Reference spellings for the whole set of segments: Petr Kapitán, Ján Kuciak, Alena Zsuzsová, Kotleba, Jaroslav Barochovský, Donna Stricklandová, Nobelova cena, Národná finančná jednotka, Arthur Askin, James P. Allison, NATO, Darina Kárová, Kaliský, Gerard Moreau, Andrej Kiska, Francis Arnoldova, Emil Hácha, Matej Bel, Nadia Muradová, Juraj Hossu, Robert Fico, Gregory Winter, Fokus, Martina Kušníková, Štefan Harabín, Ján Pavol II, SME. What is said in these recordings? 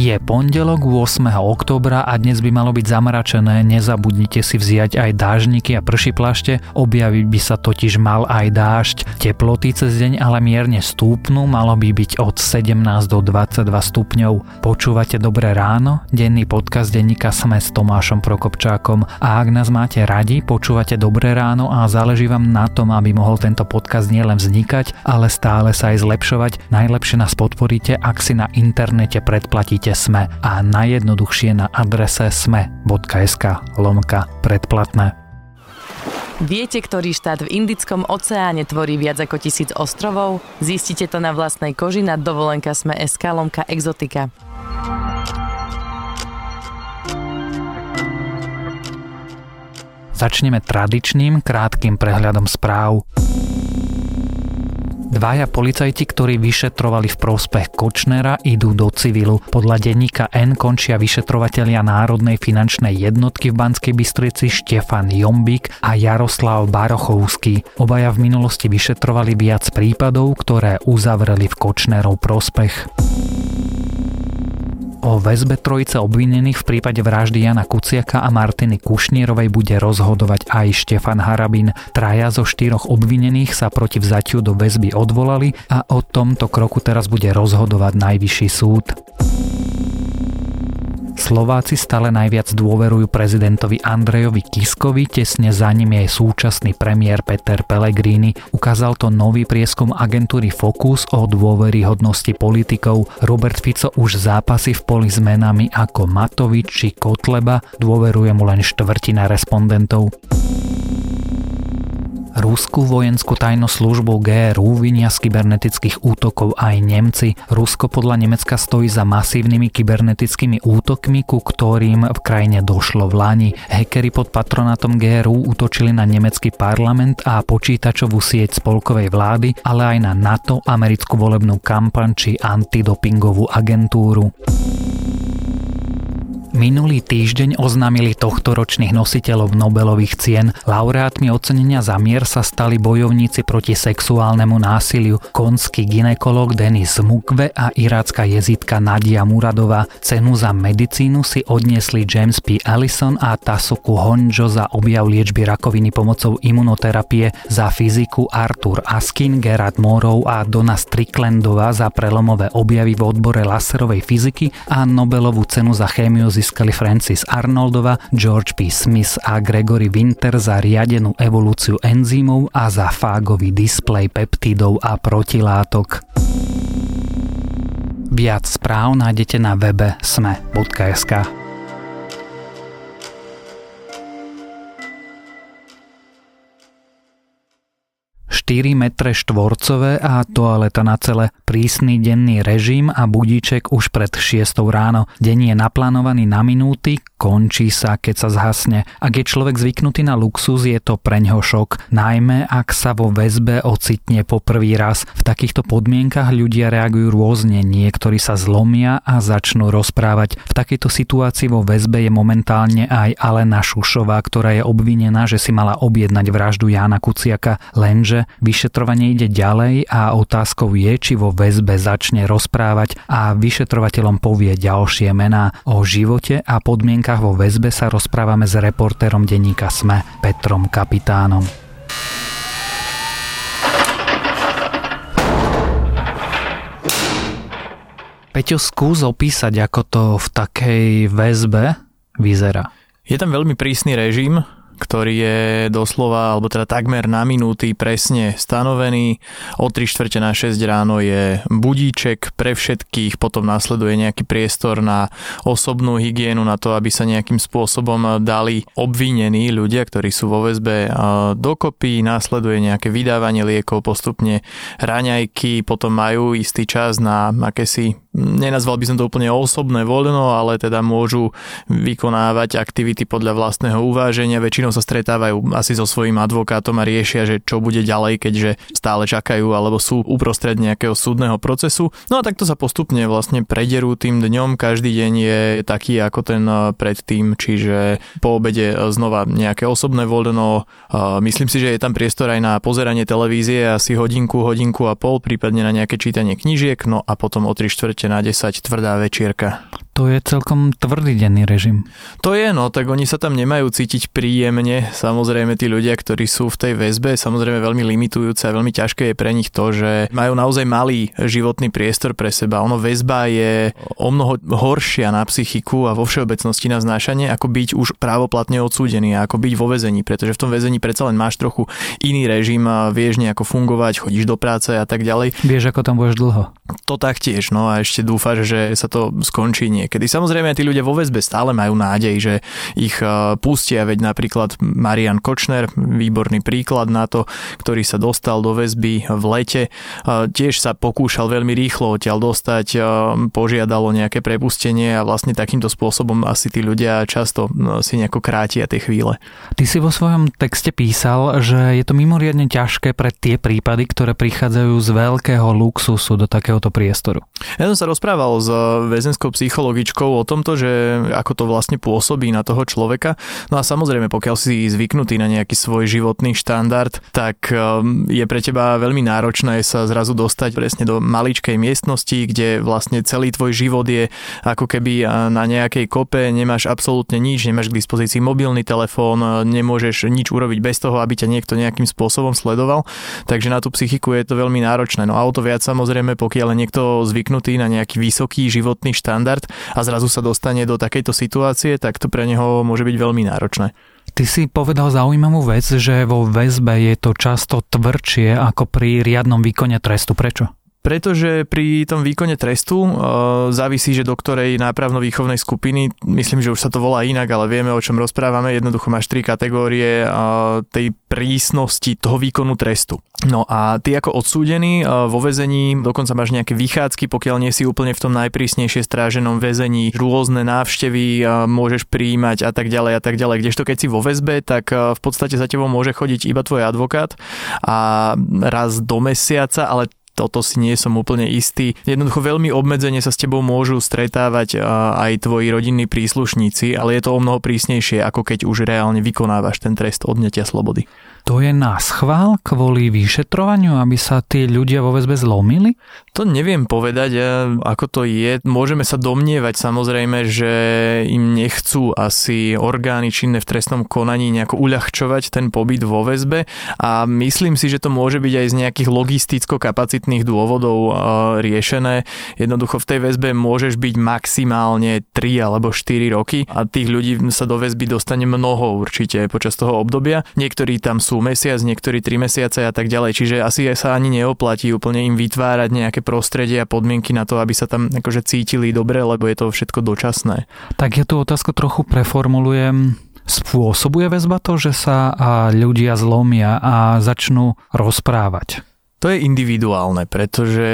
Je pondelok 8. októbra a dnes by malo byť zamračené, nezabudnite si vziať aj dážniky a pršiplášte, objaviť by sa totiž mal aj dážď. Teploty cez deň ale mierne stúpnú, malo by byť od 17 do 22 stupňov. Počúvate Dobré ráno? Denný podcast denníka SME s Tomášom Prokopčákom. A ak nás máte radi, počúvate Dobré ráno a záleží vám na tom, aby mohol tento podcast nielen vznikať, ale stále sa aj zlepšovať. Najlepšie nás podporíte, ak si na internete predplatíte SME a najjednoduchšie na adrese sme.sk/predplatné. Viete, ktorý štát v Indickom oceáne tvorí viac ako 1000 ostrovov? Zistite to na vlastnej koži na dovolenka sme.sk/exotika. Začneme tradičným krátkym prehľadom správ. Dvaja policajti, ktorí vyšetrovali v prospech Kočnera, idú do civilu. Podľa denníka N končia vyšetrovatelia Národnej finančnej jednotky v Banskej Bystrici Štefan Jombik a Jaroslav Barochovský. Obaja v minulosti vyšetrovali viac prípadov, ktoré uzavreli v Kočnerov prospech. O väzbe trojice obvinených v prípade vraždy Jána Kuciaka a Martiny Kušnírovej bude rozhodovať aj Štefan Harabín. Traja zo 4 obvinených sa proti vzatiu do väzby odvolali a o tomto kroku teraz bude rozhodovať Najvyšší súd. Slováci stále najviac dôverujú prezidentovi Andrejovi Kiskovi, tesne za ním je aj súčasný premiér Peter Pellegrini. Ukázal to nový prieskum agentúry Fokus o dôveryhodnosti politikov. Robert Fico už zápasí v poli s menami ako Matovič či Kotleba, dôveruje mu len 1/4 respondentov. Rusku vojenskú tajnú službu GRU vinia z kybernetických útokov aj Nemci. Rusko podľa Nemecka stojí za masívnymi kybernetickými útokmi, ku ktorým v krajine došlo v lani. Hackeri pod patronátom GRU útočili na nemecký parlament a počítačovú sieť spolkovej vlády, ale aj na NATO, americkú volebnú kampaň či antidopingovú agentúru. Minulý týždeň oznámili tohtoročných nositeľov Nobelových cien. Laureátmi ocenenia za mier sa stali bojovníci proti sexuálnemu násiliu, konský gynekológ Denis Mukwege a irácka jezidka Nadia Muradová. Cenu za medicínu si odniesli James P. Allison a Tasuku Honjo za objav liečby rakoviny pomocou imunoterapie, za fyziku Arthur Askin, Gerard Moreau a Donna Stricklandová za prelomové objavy v odbore laserovej fyziky a Nobelovú cenu za chémiu získali Francis Arnoldova, George P. Smith a Gregory Winter za riadenú evolúciu enzymov a za fágový displej peptidov a protilátok. Viac správ nájdete na webe sme.sk. m2 a toaleta na cele, prísny denný režim a budíček už pred 6 ráno. Deň je naplánovaný na minúty, končí sa, keď sa zhasne. Ak je človek zvyknutý na luxus, je to preňho šok, najmä ak sa vo väzbe ocitne po prvý raz. V takýchto podmienkach ľudia reagujú rôzne, niektorí sa zlomia a začnú rozprávať. V takejto situácii vo väzbe je momentálne aj Alena Zsuzsová, ktorá je obvinená, že si mala objednať vraždu Jána Kuciaka, lenže vyšetrovanie ide ďalej a otázkou je, či vo väzbe začne rozprávať a vyšetrovateľom povie ďalšie mená. O živote a podmienkach vo väzbe sa rozprávame s reportérom denníka SME Petrom Kapitánom. Peťo, skús opísať, ako to v takej väzbe vyzerá. Je tam veľmi prísny režim, ktorý je doslova, alebo teda takmer na minúty presne stanovený. O 3/4 na 6 ráno je budíček pre všetkých, potom nasleduje nejaký priestor na osobnú hygienu, na to, aby sa nejakým spôsobom dali obvinení ľudia, ktorí sú vo väzbe dokopy, nasleduje nejaké vydávanie liekov, postupne raňajky, potom majú istý čas na akési, nenazval by som to úplne osobné voľno, ale teda môžu vykonávať aktivity podľa vlastného uváženia. Väčšinou sa stretávajú asi so svojím advokátom a riešia, že čo bude ďalej, keďže stále čakajú alebo sú uprostred nejakého súdneho procesu. No a takto sa postupne vlastne prederú tým dňom. Každý deň je taký ako ten predtým, čiže po obede znova nejaké osobné voľno. Myslím si, že je tam priestor aj na pozeranie televízie asi hodinku a pol, prípadne na nejaké čítanie knížiek, no a potom o 3/4 na 10 tvrdá večierka. To je celkom tvrdý denný režim. To je, no, tak oni sa tam nemajú cítiť príjemne. Samozrejme, tí ľudia, ktorí sú v tej väzbe, samozrejme veľmi limitujúce a veľmi ťažké je pre nich to, že majú naozaj malý životný priestor pre seba. Ono, väzba je o mnoho horšia na psychiku a vo všeobecnosti na znášanie, ako byť už právoplatne odsúdený a ako byť vo väzení, pretože v tom väzení predsa len máš trochu iný režim a vieš nejako fungovať, chodíš do práce a tak ďalej. Vieš, ako tam budeš dlho. To taktiež, no a ešte dúfaš, že sa to skončí niekedy. Samozrejme, tí ľudia vo väzbe stále majú nádej, že ich pustia, veď napríklad Marian Kočner, výborný príklad na to, ktorý sa dostal do väzby v lete, tiež sa pokúšal veľmi rýchlo odtiaľ dostať, požiadalo nejaké prepustenie a vlastne takýmto spôsobom asi tí ľudia často si nejako krátia tie chvíle. Ty si vo svojom texte písal, že je to mimoriadne ťažké pre tie prípady, ktoré prichádzajú z veľkého luxusu do takéhoto priestoru. Ja som sa rozprával s väzenskou psychologičkou o tomto, že ako to vlastne pôsobí na toho človeka. No a samozrejme, pokiaľ si zvyknutý na nejaký svoj životný štandard, tak je pre teba veľmi náročné sa zrazu dostať presne do maličkej miestnosti, kde vlastne celý tvoj život je ako keby na nejakej kope, nemáš absolútne nič, nemáš k dispozícii mobilný telefón, nemôžeš nič urobiť bez toho, aby ťa niekto nejakým spôsobom sledoval. Takže na tú psychiku je to veľmi náročné. No a o to viac samozrejme, pokiaľ je niekto zvyknutý na nejaký vysoký životný štandard a zrazu sa dostane do takejto situácie, tak to pre neho môže byť veľmi náročné. Ty si povedal zaujímavú vec, že vo väzbe je to často tvrdšie ako pri riadnom výkone trestu. Prečo? Pretože pri tom výkone trestu závisí, že do ktorej nápravno-výchovnej skupiny, myslím, že už sa to volá inak, ale vieme, o čom rozprávame, jednoducho máš 3 kategórie tej prísnosti toho výkonu trestu. No a ty ako odsúdený vo väzení, dokonca máš nejaké vychádzky, pokiaľ nie si úplne v tom najprísnejšie stráženom väzení, rôzne návštevy môžeš prijímať a tak ďalej, kdežto keď si vo väzbe, tak v podstate za tebou môže chodiť iba tvoj advokát a raz do mesiaca, ale toto si nie som úplne istý. Jednoducho veľmi obmedzene sa s tebou môžu stretávať aj tvoji rodinní príslušníci, ale je to o mnoho prísnejšie, ako keď už reálne vykonávaš ten trest odňatia slobody. To je naschvál kvôli vyšetrovaniu, aby sa tí ľudia vo väzbe zlomili? To neviem povedať, ako to je. Môžeme sa domnievať samozrejme, že im nechcú asi orgány činné v trestnom konaní nejako uľahčovať ten pobyt vo väzbe a myslím si, že to môže byť aj z nejakých logisticko-kapacitných dôvodov riešené. Jednoducho v tej väzbe môžeš byť maximálne 3 alebo 4 roky a tých ľudí sa do väzby dostane mnoho určite počas toho obdobia. Niektorí tam sú mesiac, niektorí 3 mesiace a tak ďalej, čiže asi sa ani neoplatí úplne im vytvárať nejaké prostredie a podmienky na to, aby sa tam akože cítili dobre, lebo je to všetko dočasné. Tak ja tú otázku trochu preformulujem. Spôsobuje väzba to, že sa ľudia zlomia a začnú rozprávať? To je individuálne, pretože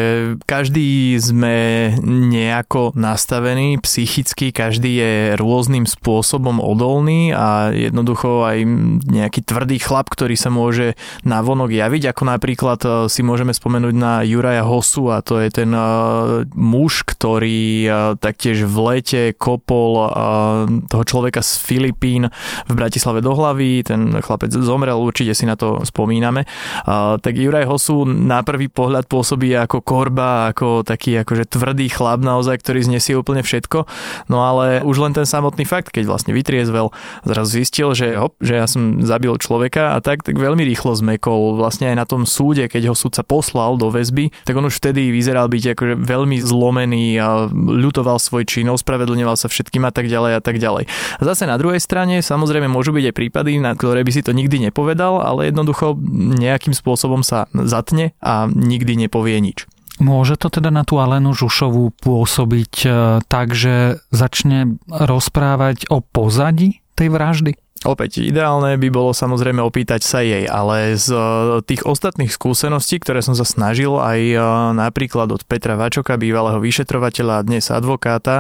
každý sme nejako nastavený psychicky, každý je rôznym spôsobom odolný a jednoducho aj nejaký tvrdý chlap, ktorý sa môže navonok javiť, ako napríklad si môžeme spomenúť na Juraja Hossu a to je ten muž, ktorý taktiež v lete kopol toho človeka z Filipín v Bratislave do hlavy, ten chlapec zomrel, určite si na to spomíname. Tak Juraj Hossu na prvý pohľad pôsobí ako korba, ako taký akože tvrdý chlap naozaj, ktorý znesie úplne všetko. No ale už len ten samotný fakt, keď vlastne vytriezvel, zrazu zistil, že hop, že ja som zabil človeka a tak veľmi rýchlo zmekol. Vlastne aj na tom súde, keď ho súdca poslal do väzby, tak on už vtedy vyzeral byť akože veľmi zlomený a ľutoval svoj čin, ospravedlňoval sa všetkým a tak ďalej a tak ďalej. A zase na druhej strane samozrejme môžu byť aj prípady, na ktoré by si to nikdy nepovedal, ale jednoducho nejakým spôsobom sa zatne a nikdy nepovie nič. Môže to teda na tú Alenu Zsuzsovú pôsobiť tak, že začne rozprávať o pozadí tej vraždy? Opäť ideálne by bolo samozrejme opýtať sa jej, ale z tých ostatných skúseností, ktoré som sa snažil aj napríklad od Petra Vačoka, bývalého vyšetrovateľa a dnes advokáta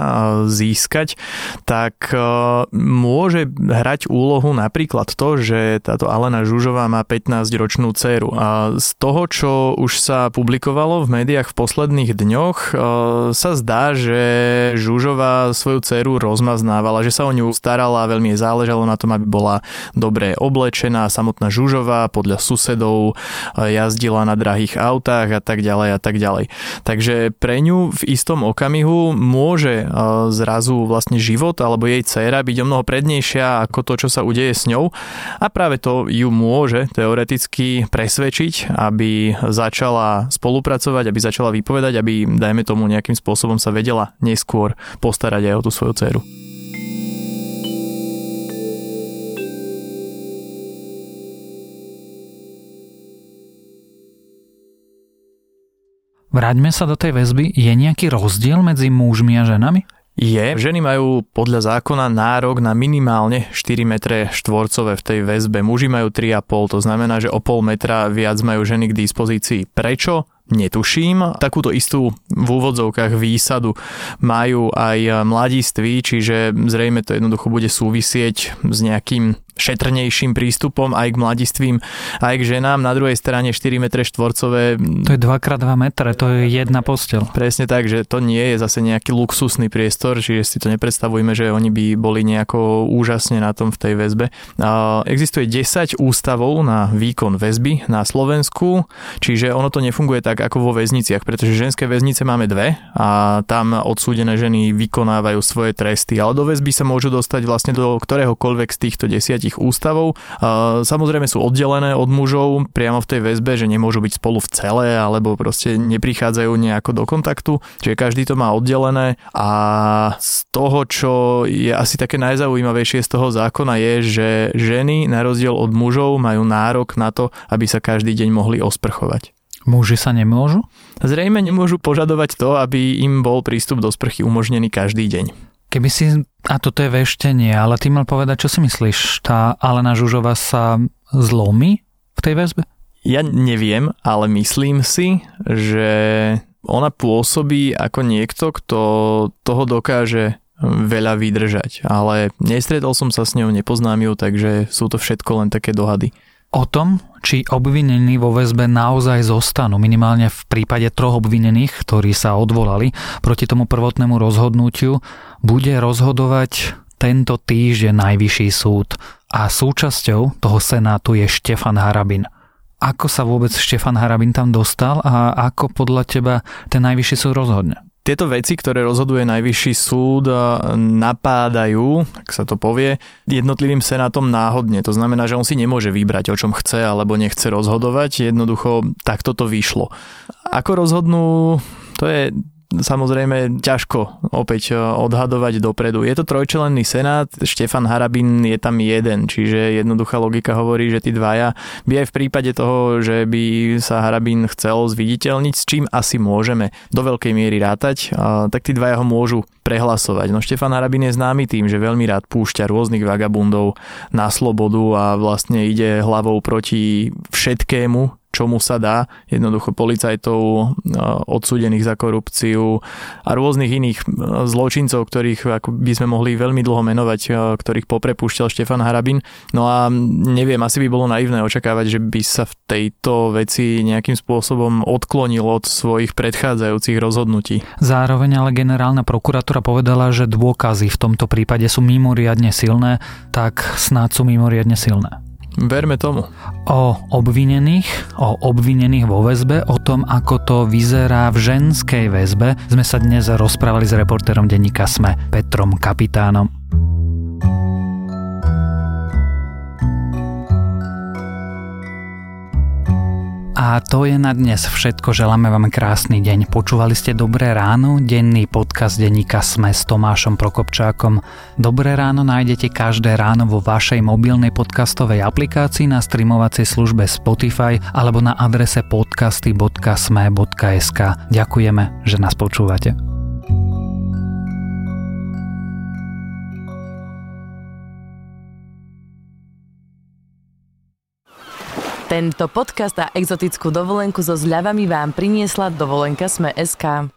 získať, tak môže hrať úlohu napríklad to, že táto Alena Zsuzsová má 15-ročnú dceru. A z toho, čo už sa publikovalo v médiách v posledných dňoch, sa zdá, že Zsuzsová svoju dceru rozmaznávala, že sa o ňu starala, veľmi záležalo na tom, aby aby bola dobre oblečená. Samotná Žužová podľa susedov jazdila na drahých autách a tak ďalej a tak ďalej. Takže pre ňu v istom okamihu môže zrazu vlastne život alebo jej dcéra byť omnoho prednejšia ako to, čo sa udeje s ňou. A práve to ju môže teoreticky presvedčiť, aby začala spolupracovať, aby začala vypovedať, aby, dajme tomu, nejakým spôsobom sa vedela neskôr postarať aj o tú svoju dceru. Vráťme sa do tej väzby. Je nejaký rozdiel medzi mužmi a ženami? Je. Ženy majú podľa zákona nárok na minimálne 4 metre štvorcové v tej väzbe. Muži majú 3,5, to znamená, že o pol metra viac majú ženy k dispozícii. Prečo? Netuším. Takúto istú v úvodzovkách výsadu majú aj mladiství, čiže zrejme to jednoducho bude súvisieť s nejakým šetrnejším prístupom aj k mladistvím, aj k ženám. Na druhej strane 4 metre štvorcové... To je 2x2 metre, to je jedna posteľ. Presne tak, že to nie je zase nejaký luxusný priestor, čiže si to nepredstavujme, že oni by boli nejako úžasne na tom v tej väzbe. Existuje 10 ústavov na výkon väzby na Slovensku, čiže ono to nefunguje tak ako vo väzniciach, pretože ženské väznice máme dve a tam odsúdené ženy vykonávajú svoje tresty, ale do väzby sa môžu dostať vlastne do ktoréhokoľvek z týchto 10 ich ústavov. Samozrejme sú oddelené od mužov priamo v tej väzbe, že nemôžu byť spolu v cele alebo proste neprichádzajú nejako do kontaktu, čiže každý to má oddelené a z toho, čo je asi také najzaujímavejšie z toho zákona je, že ženy na rozdiel od mužov majú nárok na to, aby sa každý deň mohli osprchovať. Muži sa nemôžu? Zrejme nemôžu požadovať to, aby im bol prístup do sprchy umožnený každý deň. Keby si... A toto je veštenie, ale ty mal povedať, čo si myslíš? Tá Alena Zsuzsová sa zlomí v tej väzbe? Ja neviem, ale myslím si, že ona pôsobí ako niekto, kto toho dokáže veľa vydržať. Ale nestretol som sa s ňou, nepoznám ju, takže sú to všetko len také dohady. O tom, či obvinení vo väzbe naozaj zostanú, minimálne v prípade 3 obvinených, ktorí sa odvolali proti tomu prvotnému rozhodnutiu, bude rozhodovať tento týždeň Najvyšší súd. A súčasťou toho senátu je Štefan Harabín. Ako sa vôbec Štefan Harabín tam dostal a ako podľa teba ten Najvyšší súd rozhodne? Tieto veci, ktoré rozhoduje Najvyšší súd, napádajú, ak sa to povie, jednotlivým senátom náhodne. To znamená, že on si nemôže vybrať, o čom chce alebo nechce rozhodovať. Jednoducho takto to vyšlo. Ako rozhodnú, to je samozrejme ťažko opäť odhadovať dopredu. Je to trojčlenný senát, Štefan Harabín je tam jeden, čiže jednoduchá logika hovorí, že tí dvaja by aj v prípade toho, že by sa Harabín chcel zviditeľniť, s čím asi môžeme do veľkej miery rátať, tak tí dvaja ho môžu prehlasovať. No Štefan Harabín je známy tým, že veľmi rád púšťa rôznych vagabundov na slobodu a vlastne ide hlavou proti všetkému, čomu sa dá, jednoducho policajtov, odsúdených za korupciu a rôznych iných zločincov, ktorých by sme mohli veľmi dlho menovať, ktorých poprepúšťal Štefan Harabín. No a neviem, asi by bolo naivné očakávať, že by sa v tejto veci nejakým spôsobom odklonil od svojich predchádzajúcich rozhodnutí. Zároveň ale generálna prokuratúra povedala, že dôkazy v tomto prípade sú mimoriadne silné, tak snáď sú mimoriadne silné. Verme tomu. O obvinených vo väzbe, o tom, ako to vyzerá v ženskej väzbe, sme sa dnes rozprávali s reportérom denníka SME Petrom Kapitánom. A to je na dnes všetko. Želáme vám krásny deň. Počúvali ste Dobré ráno, denný podcast denníka SME s Tomášom Prokopčákom. Dobré ráno nájdete každé ráno vo vašej mobilnej podcastovej aplikácii na streamovacej službe Spotify alebo na adrese podcasty.sme.sk. Ďakujeme, že nás počúvate. Tento podcast a exotickú dovolenku so zľavami vám priniesla dovolenka sme.sk.